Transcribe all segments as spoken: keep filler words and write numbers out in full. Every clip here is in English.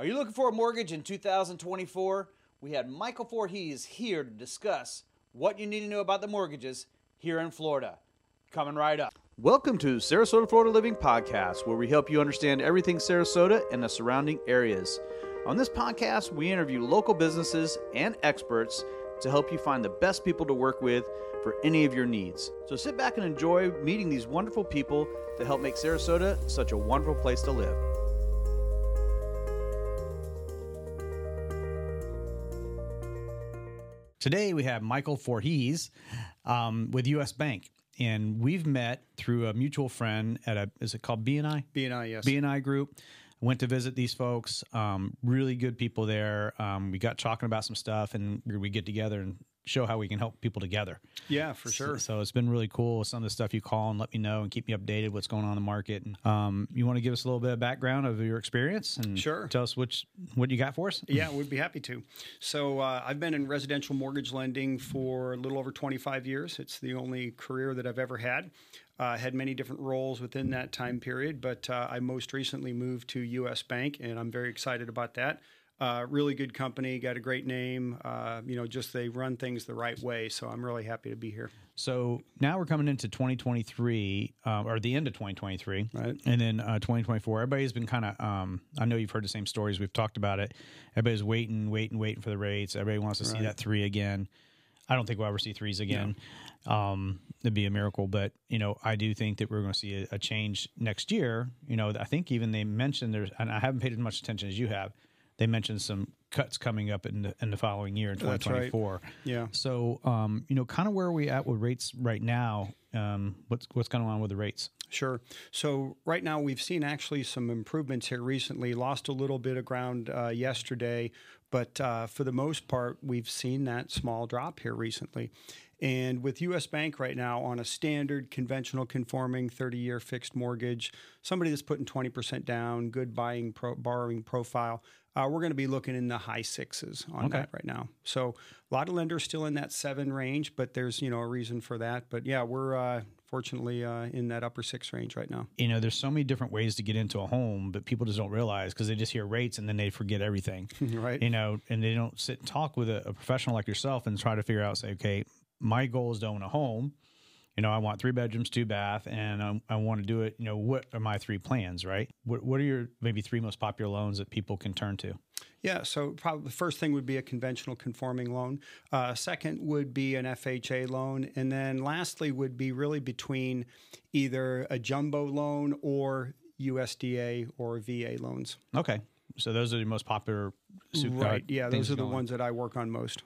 Are you looking for a mortgage in two thousand twenty-four? We had Michael Voorhees here to discuss what you need to know about the mortgages here in Florida. Coming right up. Welcome to Sarasota Florida Living Podcast, where we help you understand everything Sarasota and the surrounding areas. On this podcast, we interview local businesses and experts to help you find the best people to work with for any of your needs. So sit back and enjoy meeting these wonderful people that help make Sarasota such a wonderful place to live. Today we have Michael Voorhees um, with U S. Bank, and we've met through a mutual friend at a, is it called B N I? B N I, yes. B N I Group. Went to visit these folks, um, really good people there. Um, we got talking about some stuff, and we get together and show how we can help people together. Yeah, for sure. So, so it's been really cool. Some of the stuff you call and let me know and keep me updated what's going on in the market. And, um, you want to give us a little bit of background of your experience and sure. tell us which, what you got for us? Yeah, we'd be happy to. So uh, I've been in residential mortgage lending for a little over twenty-five years. It's the only career that I've ever had. I uh, had many different roles within that time period, but uh, I most recently moved to U S. Bank, and I'm very excited about that. Uh, really good company, got a great name. Uh, you know, just they run things the right way. So I'm really happy to be here. So now we're coming into twenty twenty-three, uh, or the end of twenty twenty-three, right? And then uh, twenty twenty-four. Everybody's been kind of, um, I know you've heard the same stories. We've talked about it. Everybody's waiting, waiting, waiting for the rates. Everybody wants to right. see that three again. I don't think we'll ever see threes again. Yeah. Um, it'd be a miracle. But, you know, I do think that we're going to see a, a change next year. You know, I think even they mentioned there's, and I haven't paid as much attention as you have, they mentioned some cuts coming up in the, in the following year in twenty twenty-four. Right. Yeah. So, um, you know, kind of where are we at with rates right now? Um, what's what's going on with the rates? Sure. So right now we've seen actually some improvements here recently. Lost a little bit of ground uh, yesterday, but uh, for the most part, we've seen that small drop here recently. And with U S. Bank right now on a standard, conventional, conforming thirty-year fixed mortgage, somebody that's putting twenty percent down, good buying pro- borrowing profile, uh, we're going to be looking in the high sixes on okay. that right now. So a lot of lenders still in that seven range, but there's, you know, a reason for that. But yeah, we're uh, fortunately uh, in that upper six range right now. You know, there's so many different ways to get into a home, but people just don't realize because they just hear rates and then they forget everything, right? You know, and they don't sit and talk with a, a professional like yourself and try to figure out, say, okay, my goal is to own a home. You know, I want three bedrooms, two bath, and I, I want to do it. You know, what are my three plans, right? What, what are your maybe three most popular loans that people can turn to? Yeah, so probably the first thing would be a conventional conforming loan. Uh, second would be an F H A loan. And then lastly would be really between either a jumbo loan or U S D A or V A loans. Okay. So those are the most popular. Super, right. Uh, yeah, those are the ones that I work on most.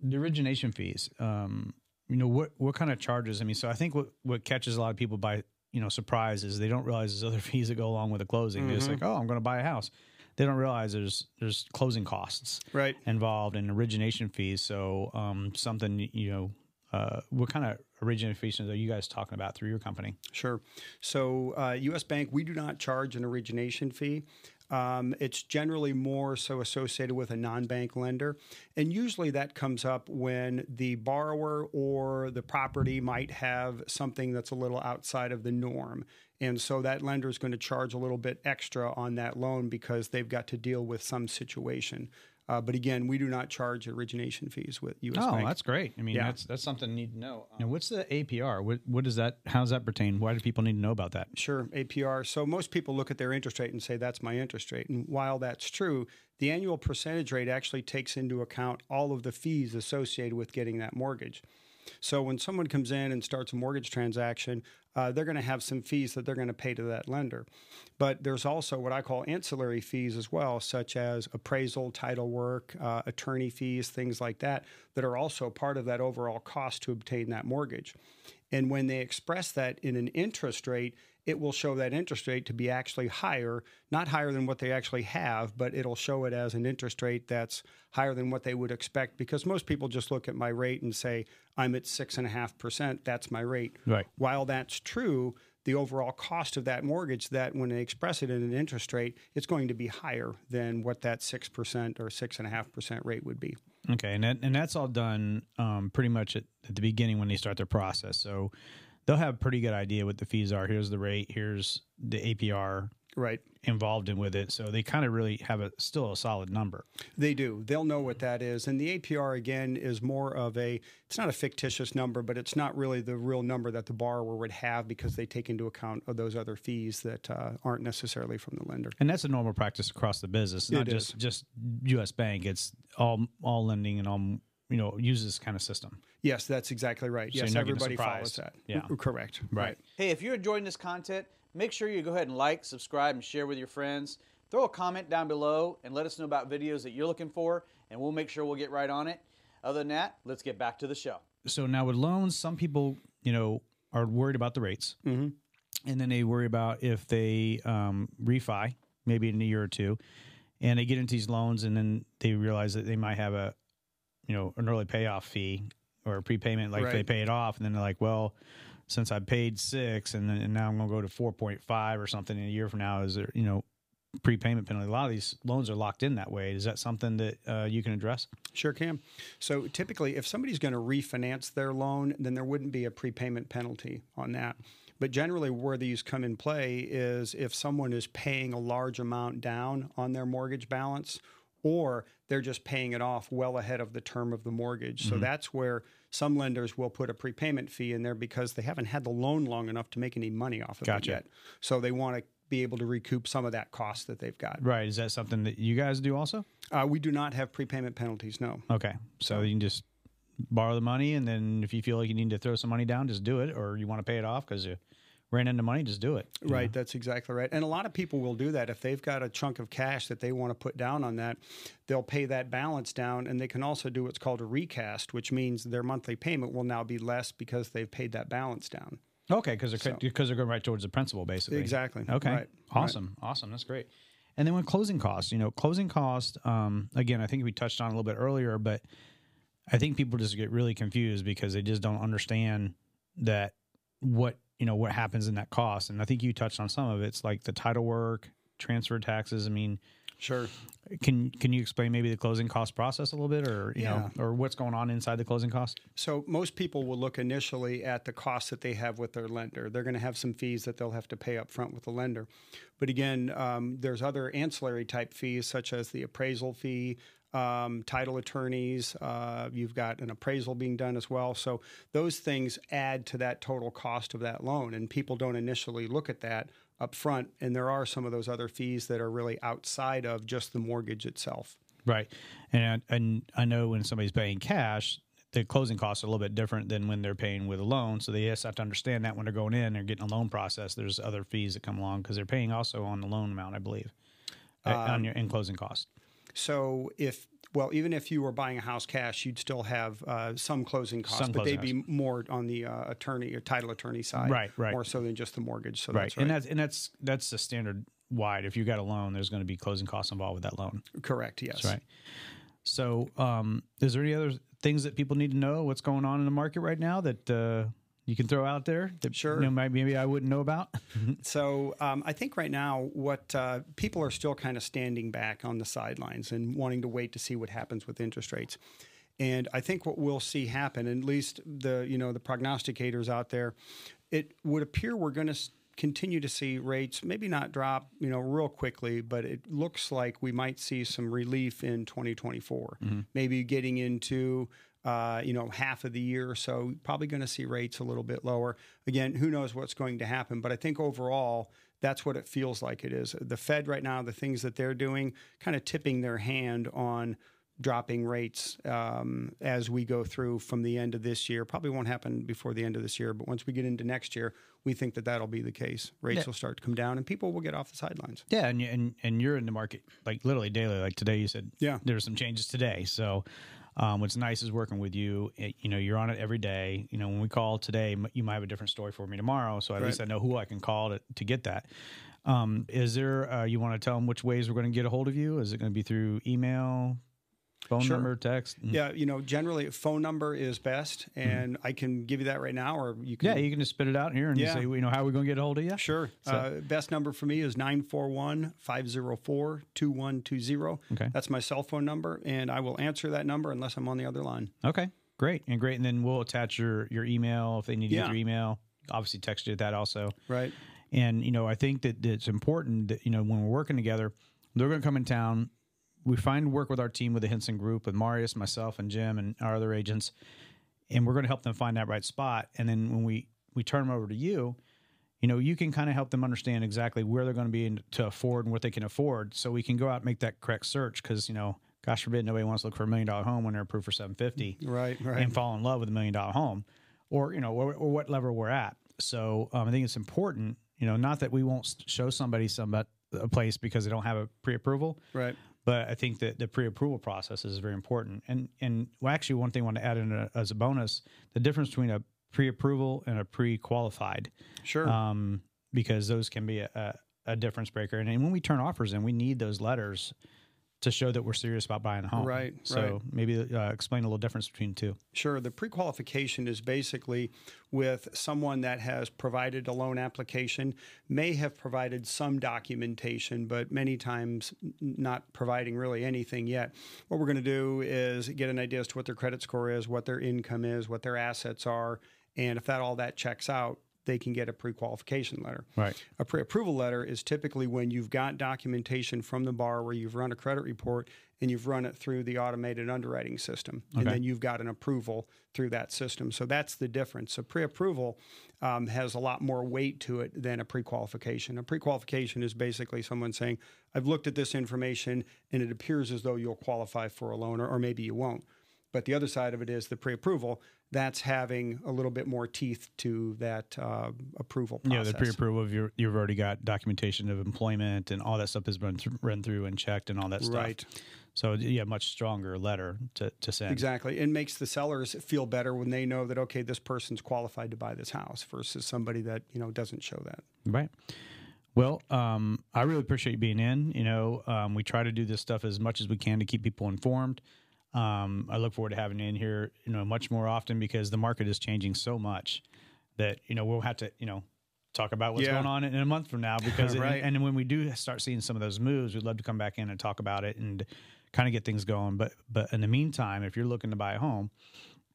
The origination fees, um, you know, what, what kind of charges? I mean, so I think what, what catches a lot of people by, you know, surprise is they don't realize there's other fees that go along with the closing. Mm-hmm. They're just like, oh, I'm going to buy a house. They don't realize there's there's closing costs right. involved and origination fees. So um, something, you know, uh, what kind of origination fees are you guys talking about through your company? Sure. So uh, U S. Bank, we do not charge an origination fee. Um, it's generally more so associated with a non-bank lender. And usually that comes up when the borrower or the property might have something that's a little outside of the norm. And so that lender is going to charge a little bit extra on that loan because they've got to deal with some situation. Uh, but again, we do not charge origination fees with U S. Oh, Bank. That's great. I mean, yeah. that's that's something you need to know. Um, now, what's the A P R? What what does that? How does that pertain? Why do people need to know about that? Sure, A P R. So most people look at their interest rate and say that's my interest rate. And while that's true, the annual percentage rate actually takes into account all of the fees associated with getting that mortgage. So when someone comes in and starts a mortgage transaction, uh, they're going to have some fees that they're going to pay to that lender. But there's also what I call ancillary fees as well, such as appraisal, title work, uh, attorney fees, things like that, that are also part of that overall cost to obtain that mortgage. And when they express that in an interest rate, it will show that interest rate to be actually higher, not higher than what they actually have, but it'll show it as an interest rate that's higher than what they would expect because most people just look at my rate and say, I'm at six point five percent, that's my rate. Right. While that's true, the overall cost of that mortgage, that when they express it in an interest rate, it's going to be higher than what that six percent or six point five percent rate would be. Okay, and that, and that's all done um, pretty much at, at the beginning when they start their process. So they'll have a pretty good idea what the fees are. Here's the rate. Here's the A P R. right involved in with it. So they kind of really have a still a solid number. They do. They'll know what that is. And the A P R, again, is more of a, it's not a fictitious number, but it's not really the real number that the borrower would have because they take into account of those other fees that uh, aren't necessarily from the lender. And that's a normal practice across the business, not just, just U S. Bank. It's all all lending and all, you know, use this kind of system. Yes, that's exactly right. So yes, everybody follows that. Yeah. Correct. Right. right. Hey, if you're enjoying this content, make sure you go ahead and like, subscribe, and share with your friends. Throw a comment down below and let us know about videos that you're looking for, and we'll make sure we'll get right on it. Other than that, let's get back to the show. So now with loans, some people, you know, are worried about the rates, mm-hmm. and then they worry about if they um, refi maybe in a year or two, and they get into these loans, and then they realize that they might have a, you know, an early payoff fee or a prepayment, like right. if they pay it off, and then they're like, well, since I paid six and, then, and now I'm going to go to four point five or something in a year from now, is there, you know, prepayment penalty? A lot of these loans are locked in that way. Is that something that uh, you can address? Sure can. So typically if somebody's going to refinance their loan, then there wouldn't be a prepayment penalty on that. But generally where these come in play is if someone is paying a large amount down on their mortgage balance, or they're just paying it off well ahead of the term of the mortgage. So mm-hmm. that's where some lenders will put a prepayment fee in there because they haven't had the loan long enough to make any money off of gotcha. It yet. So they want to be able to recoup some of that cost that they've got. Right. Is that something that you guys do also? Uh, we do not have prepayment penalties, no. Okay. So you can just borrow the money, and then if you feel like you need to throw some money down, just do it, or you want to pay it off because you ran into money, just do it. Right. Know? That's exactly right. And a lot of people will do that. If they've got a chunk of cash that they want to put down on that, they'll pay that balance down, and they can also do what's called a recast, which means their monthly payment will now be less because they've paid that balance down. Okay. Because they're, so. they're going right towards the principal, basically. Exactly. Okay. Right. Awesome. Right. Awesome. That's great. And then with closing costs, you know, closing costs, um, again, I think we touched on a little bit earlier, but I think people just get really confused because they just don't understand that what, you know, what happens in that cost. And I think you touched on some of it. It's like the title work, transfer taxes. I mean, sure. Can can you explain maybe the closing cost process a little bit, or, you yeah. know, or what's going on inside the closing cost? So most people will look initially at the costs that they have with their lender. They're going to have some fees that they'll have to pay up front with the lender. But again, um, there's other ancillary type fees such as the appraisal fee, Um, title attorneys, uh, you've got an appraisal being done as well. So those things add to that total cost of that loan, and people don't initially look at that up front. And there are some of those other fees that are really outside of just the mortgage itself. Right. And, and I know when somebody's paying cash, the closing costs are a little bit different than when they're paying with a loan. So they just have to understand that when they're going in and getting a loan process, there's other fees that come along because they're paying also on the loan amount, I believe, um, on your in closing costs. So if, well, even if you were buying a house cash, you'd still have uh, some closing costs, some but closing they'd costs. Be more on the uh, attorney or title attorney side, right, right. more so than just the mortgage. So right. that's right. And that's, and that's, that's the standard wide. If you got a loan, there's going to be closing costs involved with that loan. Correct. Yes. That's right. So um, is there any other things that people need to know what's going on in the market right now that, uh, you can throw out there that sure. you know, maybe I wouldn't know about? So um, I think right now what uh, people are still kind of standing back on the sidelines and wanting to wait to see what happens with interest rates. And I think what we'll see happen, at least the, you know, the prognosticators out there, it would appear we're going to continue to see rates maybe not drop, you know, real quickly, but it looks like we might see some relief in twenty twenty-four, mm-hmm. maybe getting into – Uh, you know, half of the year or so, probably going to see rates a little bit lower. Again, who knows what's going to happen, but I think overall, that's what it feels like it is. The Fed right now, the things that they're doing, kind of tipping their hand on dropping rates um, as we go through from the end of this year. Probably won't happen before the end of this year, but once we get into next year, we think that that'll be the case. Rates yeah. will start to come down, and people will get off the sidelines. Yeah, and, and, and you're in the market, like literally daily. Like today you said yeah. there were some changes today, so... Um, what's nice is working with you. It, you know, you're on it every day. You know, when we call today, you might have a different story for me tomorrow. So at right. least I know who I can call to, to get that. Um, is there, uh, you want to tell them which ways we're going to get a hold of you? Is it going to be through email, phone sure. number, text? Mm-hmm. Yeah. You know, generally phone number is best, and mm-hmm. I can give you that right now, or you can. Yeah. You can just spit it out here and yeah. say, you know, how are we going to get a hold of you? Sure. So. Uh, best number for me is nine four one, five oh four, two one two oh. Okay. That's my cell phone number, and I will answer that number unless I'm on the other line. Okay. Great. And great. And then we'll attach your, your email if they need to yeah. get your email. Obviously text you at that also. Right. And, you know, I think that it's important that, you know, when we're working together, they're going to come in town. We find work with our team, with the Henson Group, with Marius, myself, and Jim, and our other agents, and we're going to help them find that right spot. And then when we, we turn them over to you, you know, you can kind of help them understand exactly where they're going to be in, to afford and what they can afford, so we can go out and make that correct search. Because, you know, gosh forbid, nobody wants to look for a million dollar home when they're approved for seven fifty, right? Right. And fall in love with a million dollar home, or, you know, or, or what level we're at. So um, I think it's important, you know, not that we won't show somebody some a place because they don't have a pre-approval, right? But I think that the pre-approval process is very important. And and well, actually, one thing I want to add in a, as a bonus, the difference between a pre-approval and a pre-qualified. Sure. Um, because those can be a, a difference breaker. And, and when we turn offers in, we need those letters to show that we're serious about buying a home. Right, so right. maybe uh, explain a little difference between the two. Sure. The pre-qualification is basically with someone that has provided a loan application, may have provided some documentation, but many times not providing really anything yet. What we're going to do is get an idea as to what their credit score is, what their income is, what their assets are, and if that all that checks out, they can get a pre-qualification letter. Right. A pre-approval letter is typically when you've got documentation from the borrower, you've run a credit report, and you've run it through the automated underwriting system, okay. and then you've got an approval through that system. So that's the difference. So pre-approval um, has a lot more weight to it than a pre-qualification. A pre-qualification is basically someone saying, I've looked at this information, and it appears as though you'll qualify for a loan, or, or maybe you won't. But the other side of it is the pre-approval. That's having a little bit more teeth to that uh, approval process. Yeah, the pre-approval of your, you've already got documentation of employment and all that stuff has been th run through and checked and all that stuff. Right. So, yeah, much stronger letter to, to send. Exactly. It makes the sellers feel better when they know that, okay, this person's qualified to buy this house versus somebody that, you know, doesn't show that. Right. Well, um, I really appreciate you being in. You know, um, we try to do this stuff as much as we can to keep people informed. Um, I look forward to having you in here, you know, much more often, because the market is changing so much that, you know, we'll have to, you know, talk about what's yeah. going on in a month from now, because, right. it, and when we do start seeing some of those moves, we'd love to come back in and talk about it and kind of get things going. But, but in the meantime, if you're looking to buy a home,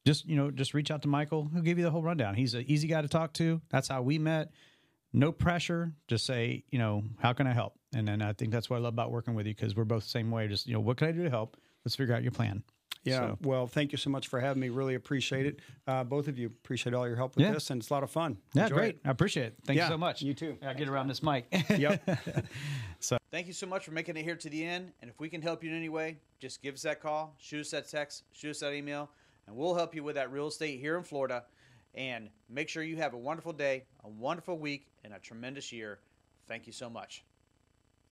just, you know, just reach out to Michael. He'll give you the whole rundown. He's an easy guy to talk to. That's how we met. No pressure. Just say, you know, how can I help? And then I think that's what I love about working with you, because we're both the same way. Just, you know, what can I do to help? Let's figure out your plan. Yeah. So. Well, thank you so much for having me. Really appreciate it. Uh, both of you, appreciate all your help with yeah. this, and it's a lot of fun. Yeah, Enjoy great. It. I appreciate it. Thank yeah, you so much. You too. I get around this mic. Yep. So thank you so much for making it here to the end. And if we can help you in any way, just give us that call, shoot us that text, shoot us that email, and we'll help you with that real estate here in Florida. And make sure you have a wonderful day, a wonderful week, and a tremendous year. Thank you so much.